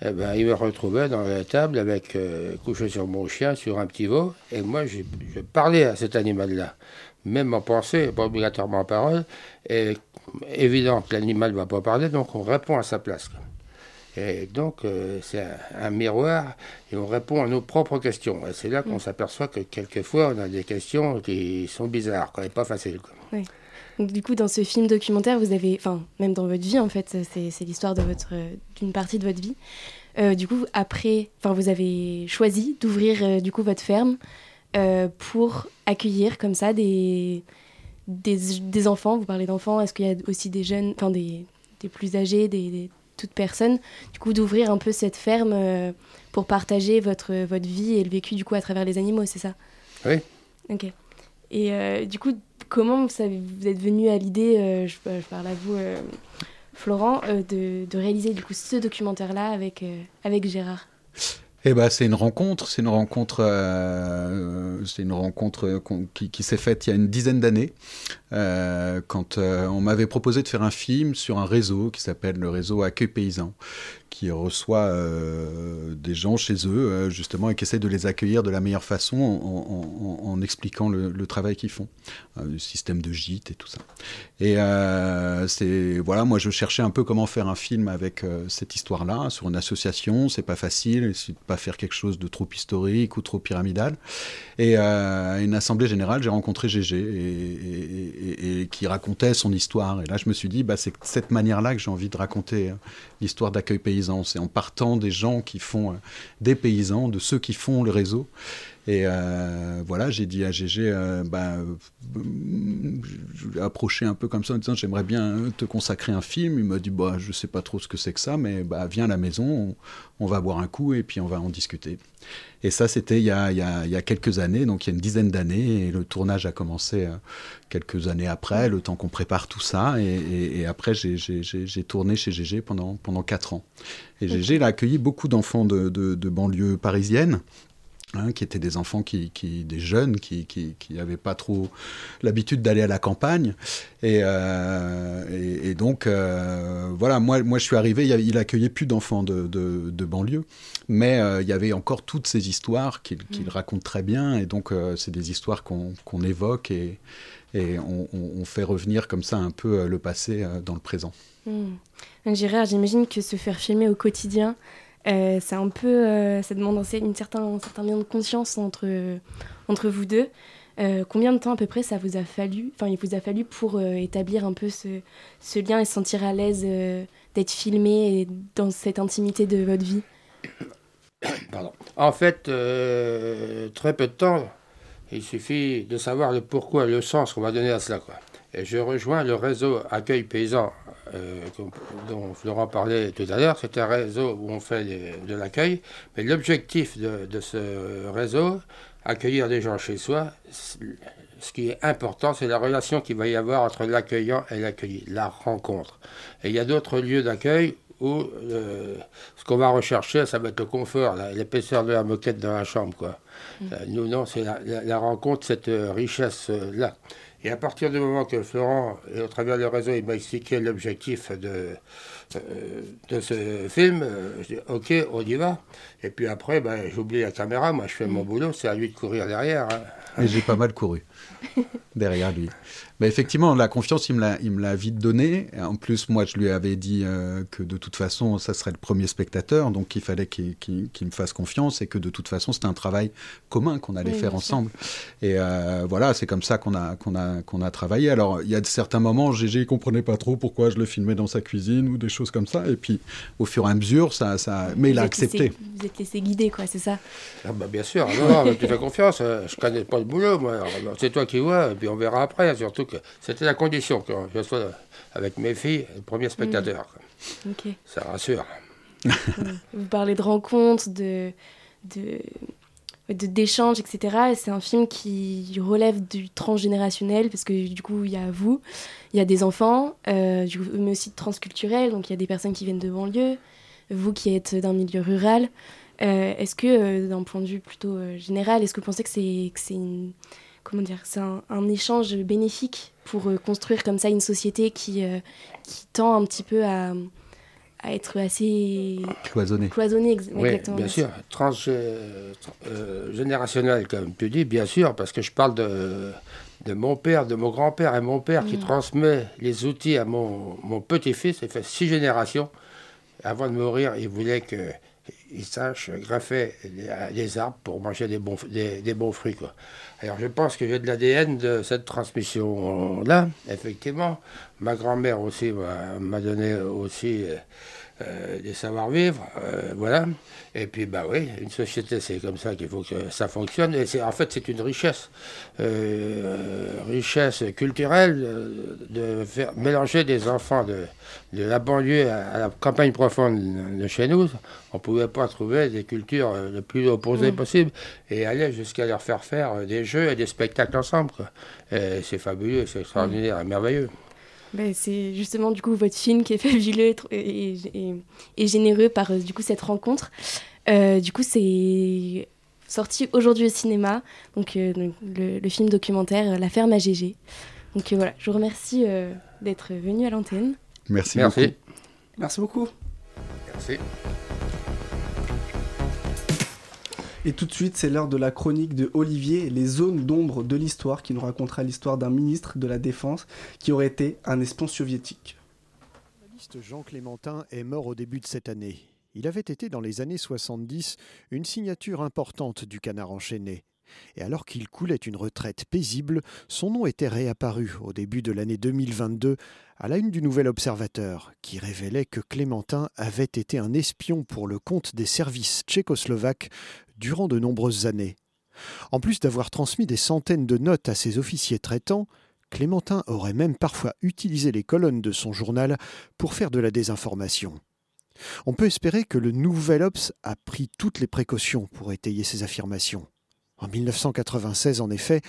il me retrouvait dans la table avec couché sur mon chien, sur un petit veau, et moi je parlais à cet animal-là, même en pensée, pas obligatoirement en parole, et évident que l'animal ne va pas parler, donc on répond à sa place. Et donc c'est un miroir, et on répond à nos propres questions, et c'est là qu'on s'aperçoit que quelquefois on a des questions qui sont bizarres, quoi, et pas faciles, quoi. Oui. Donc, du coup, dans ce film documentaire, vous avez, même dans votre vie, en fait, c'est l'histoire de d'une partie de votre vie. Du coup, vous avez choisi d'ouvrir votre ferme pour accueillir comme ça des enfants. Vous parlez d'enfants. Est-ce qu'il y a aussi des jeunes, des plus âgés, des toutes personnes. Du coup, d'ouvrir un peu cette ferme pour partager votre vie et le vécu du coup à travers les animaux, c'est ça ? Oui. Ok. Et du coup. Comment vous êtes venu à l'idée, je parle à vous, Florent, de réaliser du coup ce documentaire-là avec Gérard ? C'est une rencontre. C'est une rencontre qui s'est faite il y a une dizaine d'années, quand on m'avait proposé de faire un film sur un réseau qui s'appelle le réseau Accueil Paysan, qui reçoit des gens chez eux, justement, et qui essaie de les accueillir de la meilleure façon en expliquant le travail qu'ils font, le système de gîte et tout ça. Et moi je cherchais un peu comment faire un film avec cette histoire-là, sur une association, c'est pas facile, c'est de pas faire quelque chose de trop historique ou trop pyramidal. Et à une assemblée générale, j'ai rencontré Gégé et qui racontait son histoire. Et là, je me suis dit, c'est cette manière-là que j'ai envie de raconter l'histoire d'Accueil Paysan. C'est en partant des gens qui font des paysans, de ceux qui font le réseau, Et voilà, j'ai dit à Gégé, approché un peu comme ça en disant j'aimerais bien te consacrer un film. Il m'a dit je sais pas trop ce que c'est que ça, mais viens à la maison, on va boire un coup et puis on va en discuter. Et ça, c'était il y a quelques années, donc il y a une dizaine d'années, et le tournage a commencé quelques années après, le temps qu'on prépare tout ça, et après j'ai tourné chez Gégé pendant 4 ans. Et Gégé, il a accueilli beaucoup d'enfants de banlieue parisienne, qui étaient des enfants, des jeunes, qui n'avaient pas trop l'habitude d'aller à la campagne. Et donc, voilà, moi je suis arrivé, il accueillait plus d'enfants de banlieue, mais il y avait encore toutes ces histoires qu'il raconte très bien. Et donc, c'est des histoires qu'on évoque et on fait revenir comme ça un peu le passé dans le présent. Gérard, j'imagine que se faire filmer au quotidien, c'est un peu, ça demande un certain lien de conscience entre vous deux. Combien de temps à peu près il vous a fallu pour établir un peu ce lien et se sentir à l'aise d'être filmé et dans cette intimité de votre vie? Pardon. En fait, très peu de temps. Il suffit de savoir le pourquoi, le sens qu'on va donner à cela, quoi. Et je rejoins le réseau Accueil Paysan dont Florent parlait tout à l'heure. C'est un réseau où on fait de l'accueil, mais l'objectif de ce réseau, accueillir des gens chez soi, ce qui est important, c'est la relation qu'il va y avoir entre l'accueillant et l'accueilli, la rencontre. Et il y a d'autres lieux d'accueil où ce qu'on va rechercher, ça va être le confort, l'épaisseur de la moquette dans la chambre, quoi. Nous, non, c'est la rencontre, cette richesse-là. Et à partir du moment que Florent, au travers du réseau, il m'a expliqué l'objectif de ce film, je dis ok, on y va. Et puis après, j'oublie la caméra, moi je fais mon boulot, c'est à lui de courir derrière. Et j'ai pas mal couru derrière lui. Mais effectivement, la confiance, il me l'a vite donnée. En plus, moi, je lui avais dit que de toute façon, ça serait le premier spectateur, donc il fallait qu'il me fasse confiance et que de toute façon, c'était un travail commun qu'on allait faire ensemble. Et voilà, c'est comme ça qu'on a travaillé. Alors, il y a de certains moments, Gégé comprenait pas trop pourquoi je le filmais dans sa cuisine ou des choses comme ça. Et puis, au fur et à mesure, mais il a accepté. Vous êtes laissé guider, quoi, c'est ça? Bien sûr, non, tu fais confiance. Je connais pas le boulot, moi. Alors, c'est toi qui vois, et puis on verra après, surtout. C'était la condition que je sois avec mes filles le premier spectateur. Okay. Ça rassure. Vous parlez de rencontres, d'échanges, etc. Et c'est un film qui relève du transgénérationnel parce que du coup, il y a vous, il y a des enfants, mais aussi transculturel. Donc, il y a des personnes qui viennent de banlieue, vous qui êtes d'un milieu rural. Est-ce que, d'un point de vue plutôt général, est-ce que vous pensez que c'est une... Comment dire, c'est un échange bénéfique pour construire comme ça une société qui tend un petit peu à être assez... Cloisonnée, exactement. Oui, bien sûr. Transgénérationnel, comme tu dis, bien sûr, parce que je parle de mon père, de mon grand-père et mon père qui transmet les outils à mon petit-fils. Il fait 6 générations. Avant de mourir, il voulait qu'ils sachent greffer les arbres pour manger des bons fruits, quoi. Alors je pense que j'ai de l'ADN de cette transmission-là, effectivement. Ma grand-mère aussi m'a donné aussi des savoir-vivre, voilà. Et puis oui, une société, c'est comme ça qu'il faut que ça fonctionne. Et c'est une richesse, culturelle, de faire mélanger des enfants de la banlieue à la campagne profonde de chez nous. On ne pouvait pas trouver des cultures le plus opposées possible et aller jusqu'à leur faire faire des jeux et des spectacles ensemble, quoi. Et c'est fabuleux, c'est extraordinaire et merveilleux. C'est justement du coup votre film qui est fabuleux et généreux par du coup cette rencontre. Du coup, c'est sorti aujourd'hui au cinéma, donc le film documentaire La Ferme à Gégé. Donc voilà, je vous remercie d'être venu à l'antenne. Merci beaucoup. Merci beaucoup. Merci. Et tout de suite, c'est l'heure de la chronique de Olivier, les zones d'ombre de l'histoire, qui nous racontera l'histoire d'un ministre de la Défense qui aurait été un espion soviétique. Le journaliste Jean Clémentin est mort au début de cette année. Il avait été dans les années 70 une signature importante du Canard Enchaîné. Et alors qu'il coulait une retraite paisible, son nom était réapparu au début de l'année 2022 à la une du Nouvel Observateur, qui révélait que Clémentin avait été un espion pour le compte des services tchécoslovaques durant de nombreuses années. En plus d'avoir transmis des centaines de notes à ses officiers traitants, Clémentin aurait même parfois utilisé les colonnes de son journal pour faire de la désinformation. On peut espérer que le Nouvel Obs a pris toutes les précautions pour étayer ses affirmations. En 1996, en effet,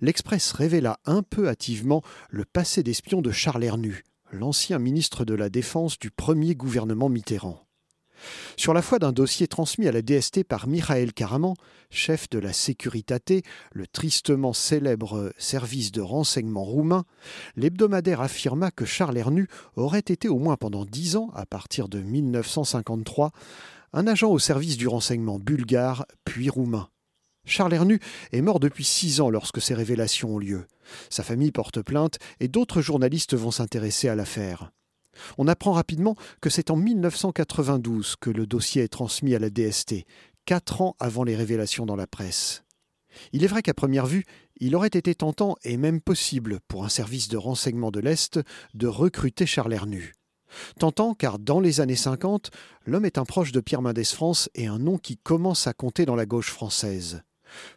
L'Express révéla un peu hâtivement le passé d'espion de Charles Hernu, l'ancien ministre de la Défense du premier gouvernement Mitterrand. Sur la foi d'un dossier transmis à la DST par Michael Caraman, chef de la Sécuritate, le tristement célèbre service de renseignement roumain, l'hebdomadaire affirma que Charles Hernu aurait été au moins pendant 10 ans, à partir de 1953, un agent au service du renseignement bulgare puis roumain. Charles Hernu est mort depuis 6 ans lorsque ces révélations ont lieu. Sa famille porte plainte et d'autres journalistes vont s'intéresser à l'affaire. On apprend rapidement que c'est en 1992 que le dossier est transmis à la DST, 4 ans avant les révélations dans la presse. Il est vrai qu'à première vue, il aurait été tentant et même possible pour un service de renseignement de l'Est de recruter Charles Hernu. Tentant car dans les années 50, l'homme est un proche de Pierre Mendès France et un nom qui commence à compter dans la gauche française.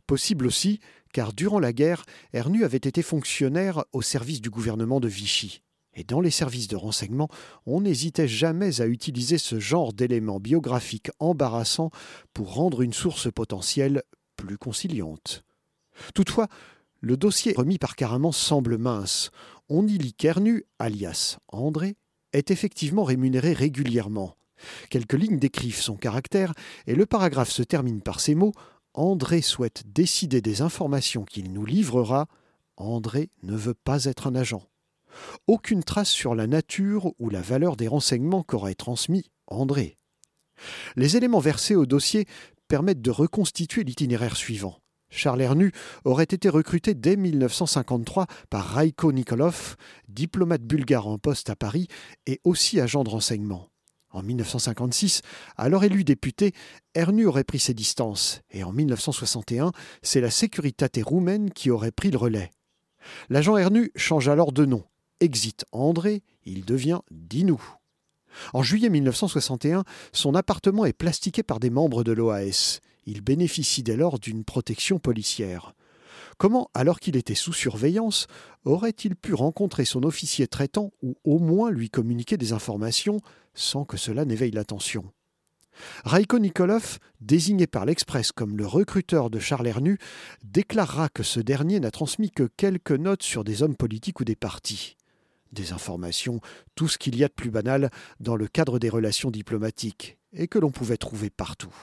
Possible aussi car durant la guerre, Hernu avait été fonctionnaire au service du gouvernement de Vichy. Et dans les services de renseignement, on n'hésitait jamais à utiliser ce genre d'éléments biographiques embarrassants pour rendre une source potentielle plus conciliante. Toutefois, le dossier remis par Caraman semble mince. On y lit qu'Hernu, alias André, est effectivement rémunéré régulièrement. Quelques lignes décrivent son caractère et le paragraphe se termine par ces mots « André souhaite décider des informations qu'il nous livrera. André ne veut pas être un agent. » Aucune trace sur la nature ou la valeur des renseignements qu'aurait transmis André. Les éléments versés au dossier permettent de reconstituer l'itinéraire suivant. Charles Hernu aurait été recruté dès 1953 par Raiko Nikolov, diplomate bulgare en poste à Paris et aussi agent de renseignement. En 1956, alors élu député, Hernu aurait pris ses distances et en 1961, c'est la Sécuritate roumaine qui aurait pris le relais. L'agent Hernu change alors de nom. Exit André, il devient Dinou. En juillet 1961, son appartement est plastiqué par des membres de l'OAS. Il bénéficie dès lors d'une protection policière. Comment, alors qu'il était sous surveillance, aurait-il pu rencontrer son officier traitant ou au moins lui communiquer des informations sans que cela n'éveille l'attention ? Raiko Nikolov, désigné par l'Express comme le recruteur de Charles Hernu, déclarera que ce dernier n'a transmis que quelques notes sur des hommes politiques ou des partis. Des informations, tout ce qu'il y a de plus banal dans le cadre des relations diplomatiques, et que l'on pouvait trouver partout.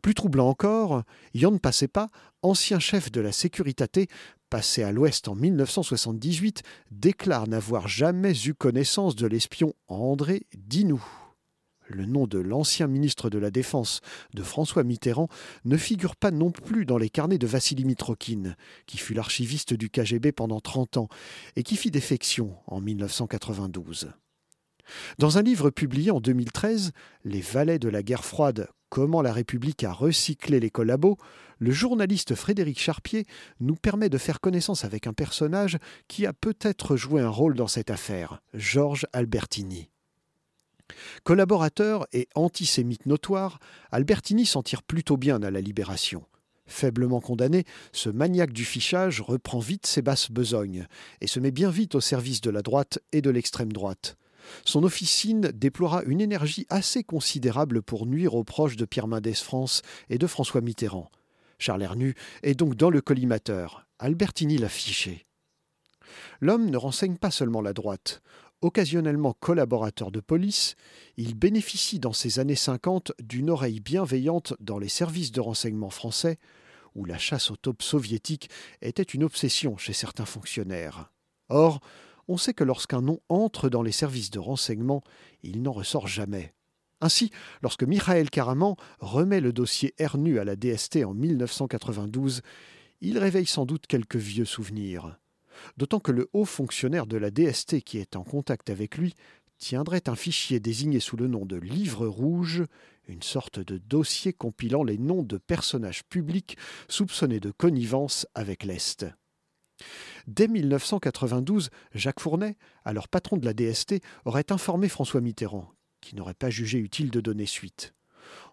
Plus troublant encore, Ion Pacepa, ancien chef de la Sécuritate, passé à l'Ouest en 1978, déclare n'avoir jamais eu connaissance de l'espion André Dinou. Le nom de l'ancien ministre de la Défense de François Mitterrand ne figure pas non plus dans les carnets de Vassili Mitrokhin, qui fut l'archiviste du KGB pendant 30 ans et qui fit défection en 1992. Dans un livre publié en 2013, « Les valets de la guerre froide, comment la République a recyclé les collabos », le journaliste Frédéric Charpier nous permet de faire connaissance avec un personnage qui a peut-être joué un rôle dans cette affaire, Georges Albertini. Collaborateur et antisémite notoire, Albertini s'en tire plutôt bien à la Libération. Faiblement condamné, ce maniaque du fichage reprend vite ses basses besognes et se met bien vite au service de la droite et de l'extrême droite. Son officine déploiera une énergie assez considérable pour nuire aux proches de Pierre Mendès France et de François Mitterrand. Charles Hernu est donc dans le collimateur. Albertini l'a fiché. L'homme ne renseigne pas seulement la droite. Occasionnellement collaborateur de police, il bénéficie dans ces années 50 d'une oreille bienveillante dans les services de renseignement français, où la chasse aux taupes soviétiques était une obsession chez certains fonctionnaires. Or, on sait que lorsqu'un nom entre dans les services de renseignement, il n'en ressort jamais. Ainsi, lorsque Michael Caraman remet le dossier Hernu à la DST en 1992, il réveille sans doute quelques vieux souvenirs. D'autant que le haut fonctionnaire de la DST qui est en contact avec lui tiendrait un fichier désigné sous le nom de « Livre rouge », une sorte de dossier compilant les noms de personnages publics soupçonnés de connivence avec l'Est. Dès 1992, Jacques Fournet, alors patron de la DST, aurait informé François Mitterrand, qui n'aurait pas jugé utile de donner suite.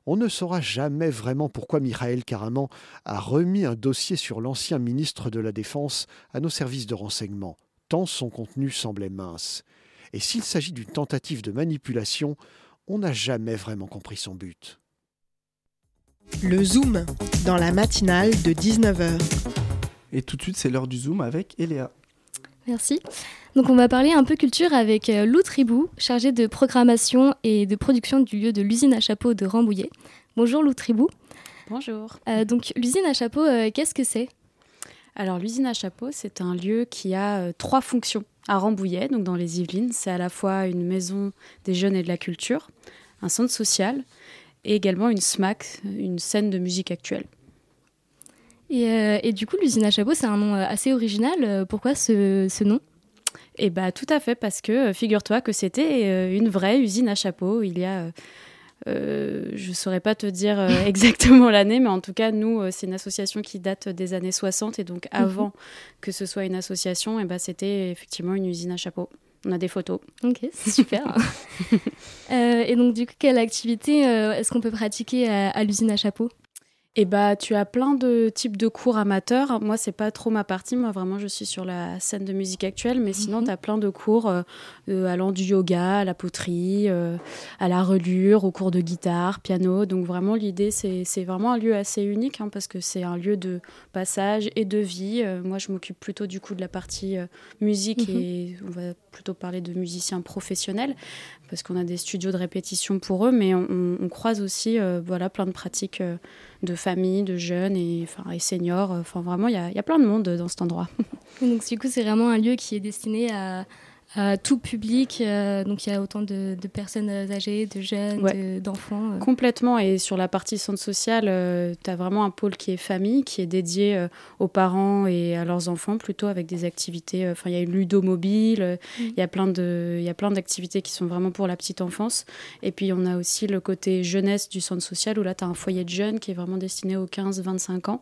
On ne saura jamais vraiment pourquoi Michael Caraman a remis un dossier sur l'ancien ministre de la Défense à nos services de renseignement, tant son contenu semblait mince. Et s'il s'agit d'une tentative de manipulation, on n'a jamais vraiment compris son but. Le Zoom, dans la matinale de 19h. Et tout de suite, c'est l'heure du Zoom avec Eléa. Merci. Donc on va parler un peu culture avec Lou Tribout, chargée de programmation et de production du lieu de l'usine à chapeaux de Rambouillet. Bonjour Lou Tribout. Bonjour. Donc l'usine à chapeaux, qu'est-ce que c'est ? Alors l'usine à chapeaux, c'est un lieu qui a trois fonctions à Rambouillet, donc dans les Yvelines. C'est à la fois une maison des jeunes et de la culture, un centre social et également une SMAC, une scène de musique actuelle. Et du coup, l'usine à chapeaux, c'est un nom assez original. Pourquoi ce nom ? Eh bien, tout à fait, parce que figure-toi que c'était une vraie usine à chapeaux. Il y a, je ne saurais pas te dire exactement l'année, mais en tout cas, nous, c'est une association qui date des années 60. Et donc, avant que ce soit une association, eh ben, c'était effectivement une usine à chapeaux. On a des photos. Ok, c'est super. Et donc, du coup, quelle activité est-ce qu'on peut pratiquer à l'usine à chapeaux ? Eh bah, tu as plein de types de cours amateurs. Moi, c'est pas trop ma partie. Moi, vraiment, je suis sur la scène de musique actuelle. Mais sinon, tu as plein de cours allant du yoga, à la poterie, à la reliure, aux cours de guitare, piano. Donc vraiment, l'idée, c'est vraiment un lieu assez unique parce que c'est un lieu de passage et de vie. Moi, je m'occupe plutôt du coup de la partie musique et on va plutôt parler de musiciens professionnels parce qu'on a des studios de répétition pour eux. Mais on croise aussi plein de pratiques de familles, de jeunes et seniors. Enfin, vraiment, il y a plein de monde dans cet endroit. Donc, du coup, c'est vraiment un lieu qui est destiné à tout public. Donc, il y a autant de personnes âgées, de jeunes, d'enfants. Complètement. Et sur la partie centre social, tu as vraiment un pôle qui est famille, qui est dédié aux parents et à leurs enfants, plutôt avec des activités. Enfin, il y a une ludomobile. Il y a plein d'activités qui sont vraiment pour la petite enfance. Et puis, on a aussi le côté jeunesse du centre social, où là, tu as un foyer de jeunes qui est vraiment destiné aux 15-25 ans.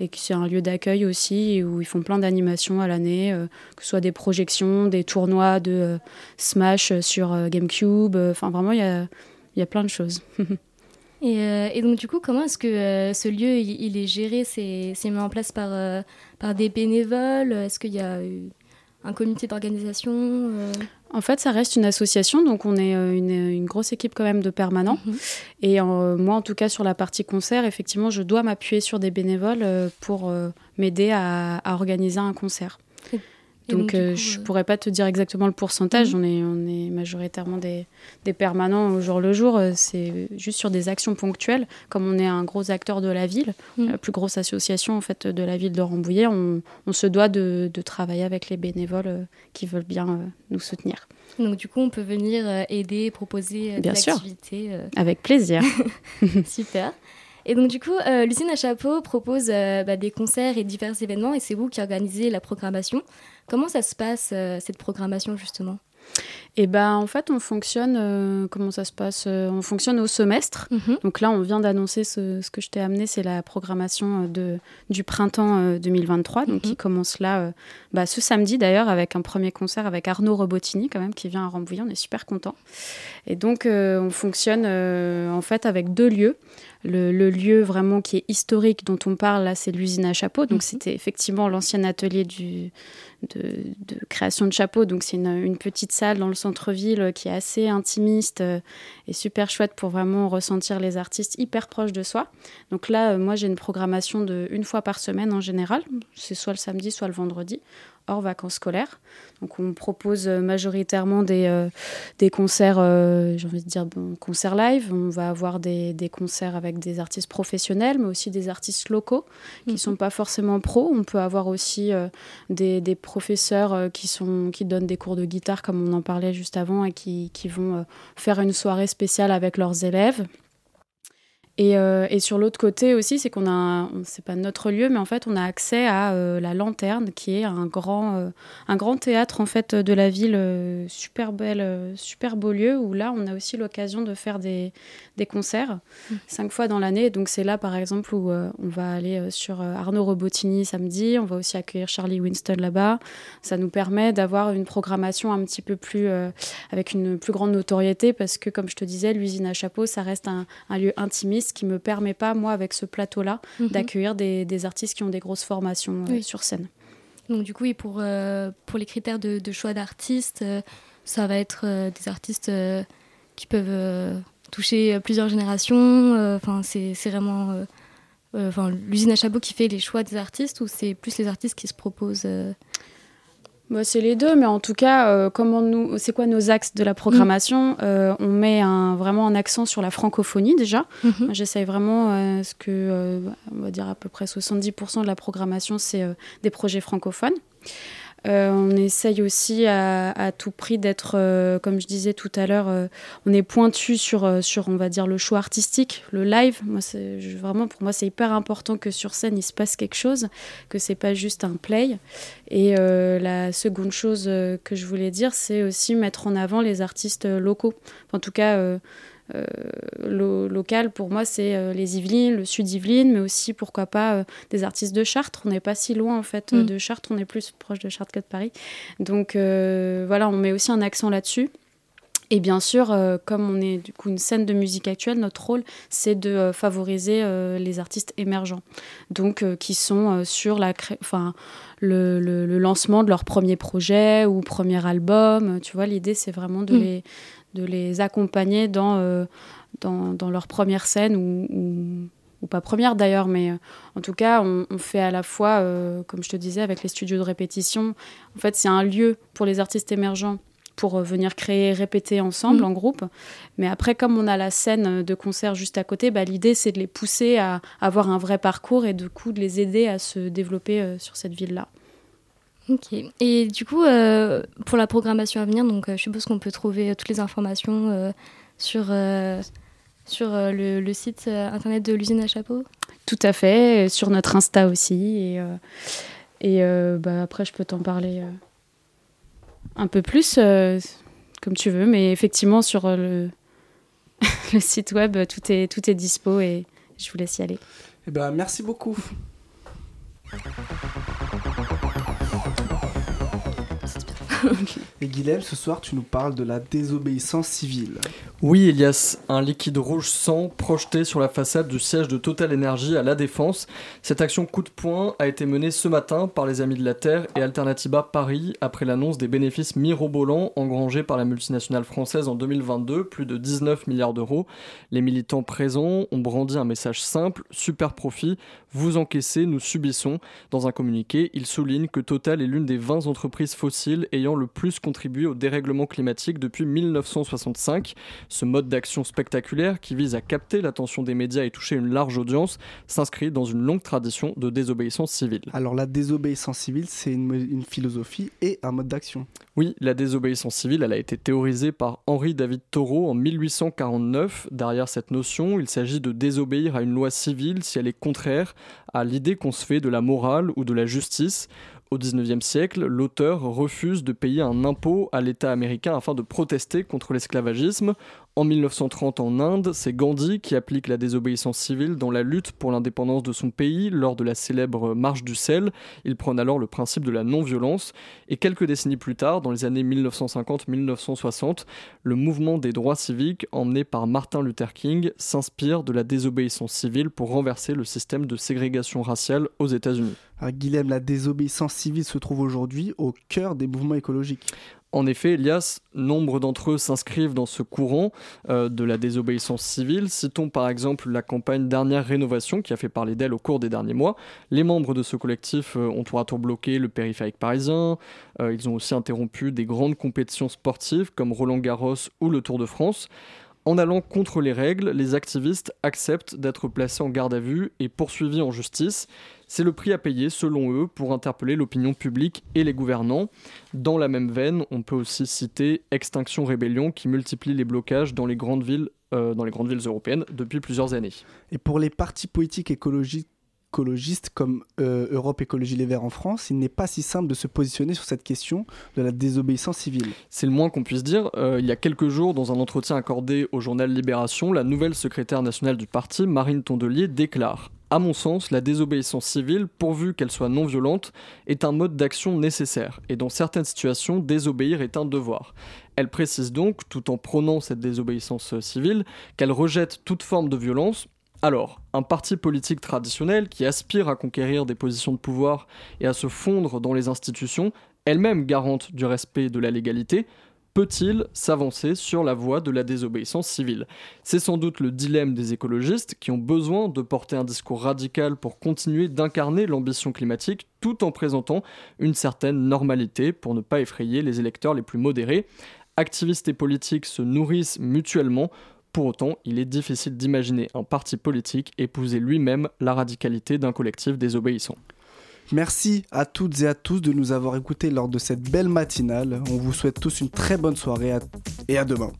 Et qui c'est un lieu d'accueil aussi, où ils font plein d'animations à l'année, que ce soit des projections, des tournois, de Smash sur Gamecube. Enfin, vraiment, il y a plein de choses. Et donc, du coup, comment est-ce que ce lieu, il est géré ? C'est mis en place par des bénévoles ? Est-ce qu'il y a un comité d'organisation ? En fait, ça reste une association, donc on est une grosse équipe quand même de permanents. Et moi, en tout cas, sur la partie concert, effectivement, je dois m'appuyer sur des bénévoles pour m'aider à organiser un concert. Donc, je ne pourrais pas te dire exactement le pourcentage. On est majoritairement des permanents au jour le jour. C'est juste sur des actions ponctuelles. Comme on est un gros acteur de la ville, la plus grosse association en fait, de la ville de Rambouillet, on se doit de travailler avec les bénévoles qui veulent bien nous soutenir. Donc, du coup, on peut venir aider, proposer des activités. Bien sûr, avec plaisir. Super. Et donc, du coup, l'usine à chapeaux propose des concerts et divers événements, et c'est vous qui organisez la programmation. Comment ça se passe, cette programmation, justement ? Et en fait, on fonctionne... comment ça se passe ? On fonctionne au semestre. Donc là, on vient d'annoncer ce que je t'ai amené, c'est la programmation du printemps 2023, donc qui commence là ce samedi, d'ailleurs, avec un premier concert avec Arnaud Robotini, quand même, qui vient à Rambouillet. On est super contents. Et donc, on fonctionne, en fait, avec deux lieux. Le lieu vraiment qui est historique dont on parle, là, c'est l'usine à chapeaux. Donc, c'était effectivement l'ancien atelier de création de chapeaux. Donc, c'est une petite salle dans le centre-ville qui est assez intimiste et super chouette pour vraiment ressentir les artistes hyper proches de soi. Donc là, moi, j'ai une programmation d'une fois par semaine en général. C'est soit le samedi, soit le vendredi, hors vacances scolaires. Donc, on propose majoritairement des concerts, concerts live. On va avoir des concerts avec des artistes professionnels, mais aussi des artistes locaux qui ne sont pas forcément pros. On peut avoir aussi des professeurs qui donnent des cours de guitare, comme on en parlait juste avant, et qui vont faire une soirée spéciale avec leurs élèves. Et sur l'autre côté aussi, c'est qu'on a, c'est pas notre lieu, mais en fait on a accès à la Lanterne, qui est un grand théâtre en fait de la ville, super beau lieu où là on a aussi l'occasion de faire des concerts 5 fois dans l'année. Donc c'est là par exemple où on va aller sur Arnaud Robotini samedi, on va aussi accueillir Charlie Winston là-bas. Ça nous permet d'avoir une programmation un petit peu plus avec une plus grande notoriété parce que comme je te disais, l'usine à chapeaux, ça reste un lieu intimiste. ce qui me permet pas, moi, avec ce plateau-là, d'accueillir des artistes qui ont des grosses formations sur scène. Donc du coup, et pour les critères de choix d'artistes, ça va être des artistes qui peuvent toucher plusieurs générations. C'est vraiment l'usine à Chapeaux qui fait les choix des artistes, ou c'est plus les artistes qui se proposent c'est les deux, mais en tout cas, c'est quoi nos axes de la programmation ? On met vraiment un accent sur la francophonie déjà. J'essaye vraiment on va dire à peu près 70% de la programmation, c'est des projets francophones. On essaye aussi à tout prix d'être, comme je disais tout à l'heure, on est pointu sur, on va dire, le choix artistique, le live. Moi, vraiment, pour moi, c'est hyper important que sur scène, il se passe quelque chose, que c'est pas juste un play. Et la seconde chose que je voulais dire, c'est aussi mettre en avant les artistes locaux. En tout cas... local, pour moi, c'est les Yvelines, le sud Yvelines, mais aussi, pourquoi pas, des artistes de Chartres. On n'est pas si loin, en fait, de Chartres. On est plus proche de Chartres que de Paris. Donc, voilà, on met aussi un accent là-dessus. Et bien sûr, comme on est du coup une scène de musique actuelle, notre rôle, c'est de favoriser les artistes émergents, donc qui sont sur le lancement de leur premier projet ou premier album. Tu vois, l'idée, c'est vraiment de les accompagner dans leur première scène ou pas première d'ailleurs, mais en tout cas, on fait à la fois, comme je te disais, avec les studios de répétition. En fait, c'est un lieu pour les artistes émergents pour venir créer et répéter ensemble en groupe. Mais après, comme on a la scène de concert juste à côté, l'idée, c'est de les pousser à avoir un vrai parcours et du coup, de les aider à se développer sur cette ville-là. Ok. Et du coup, pour la programmation à venir, donc, je suppose qu'on peut trouver toutes les informations sur le site internet de l'usine à Chapeaux ? Tout à fait, sur notre Insta aussi. Et après, je peux t'en parler un peu plus, comme tu veux. Mais effectivement, sur le site web, tout est dispo et je vous laisse y aller. Eh ben, merci beaucoup. Okay. Et Guilhem, ce soir, tu nous parles de la désobéissance civile. Oui, Elias, un liquide rouge sang projeté sur la façade du siège de Total Energy à La Défense. Cette action coup de poing a été menée ce matin par les Amis de la Terre et Alternativa Paris après l'annonce des bénéfices mirobolants engrangés par la multinationale française en 2022, plus de 19 milliards d'euros. Les militants présents ont brandi un message simple, super profit, vous encaissez, nous subissons. Dans un communiqué, ils soulignent que Total est l'une des 20 entreprises fossiles ayant le plus contribué au dérèglement climatique depuis 1965. Ce mode d'action spectaculaire, qui vise à capter l'attention des médias et toucher une large audience, s'inscrit dans une longue tradition de désobéissance civile. Alors la désobéissance civile, c'est une philosophie et un mode d'action. Oui, la désobéissance civile, elle a été théorisée par Henri David Thoreau en 1849. Derrière cette notion, il s'agit de désobéir à une loi civile si elle est contraire à l'idée qu'on se fait de la morale ou de la justice. Au XIXe siècle, l'auteur refuse de payer un impôt à l'État américain afin de protester contre l'esclavagisme. En 1930, en Inde, c'est Gandhi qui applique la désobéissance civile dans la lutte pour l'indépendance de son pays lors de la célèbre marche du sel. Il prône alors le principe de la non-violence. Et quelques décennies plus tard, dans les années 1950-1960, le mouvement des droits civiques, emmené par Martin Luther King, s'inspire de la désobéissance civile pour renverser le système de ségrégation raciale aux États-Unis. Alors, Guilhem, la désobéissance civile se trouve aujourd'hui au cœur des mouvements écologiques. En effet, Elias, nombre d'entre eux s'inscrivent dans ce courant de la désobéissance civile. Citons par exemple la campagne Dernière Rénovation qui a fait parler d'elle au cours des derniers mois. Les membres de ce collectif ont tour à tour bloqué le périphérique parisien. Ils ont aussi interrompu des grandes compétitions sportives comme Roland-Garros ou le Tour de France. En allant contre les règles, les activistes acceptent d'être placés en garde à vue et poursuivis en justice. C'est le prix à payer, selon eux, pour interpeller l'opinion publique et les gouvernants. Dans la même veine, on peut aussi citer Extinction Rébellion qui multiplie les blocages dans les grandes villes européennes depuis plusieurs années. Et pour les partis politiques écologistes comme Europe Écologie Les Verts en France, il n'est pas si simple de se positionner sur cette question de la désobéissance civile. C'est le moins qu'on puisse dire. Il y a quelques jours, dans un entretien accordé au journal Libération, la nouvelle secrétaire nationale du parti, Marine Tondelier, déclare « À mon sens, la désobéissance civile, pourvu qu'elle soit non violente, est un mode d'action nécessaire, et dans certaines situations, désobéir est un devoir. » Elle précise donc, tout en prônant cette désobéissance civile, qu'elle rejette toute forme de violence, Alors, un parti politique traditionnel qui aspire à conquérir des positions de pouvoir et à se fondre dans les institutions, elles-mêmes garantes du respect de la légalité, peut-il s'avancer sur la voie de la désobéissance civile ? C'est sans doute le dilemme des écologistes qui ont besoin de porter un discours radical pour continuer d'incarner l'ambition climatique tout en présentant une certaine normalité pour ne pas effrayer les électeurs les plus modérés. Activistes et politiques se nourrissent mutuellement, pour autant il est difficile d'imaginer un parti politique épouser lui-même la radicalité d'un collectif désobéissant. Merci à toutes et à tous de nous avoir écoutés lors de cette belle matinale. On vous souhaite tous une très bonne soirée et à demain.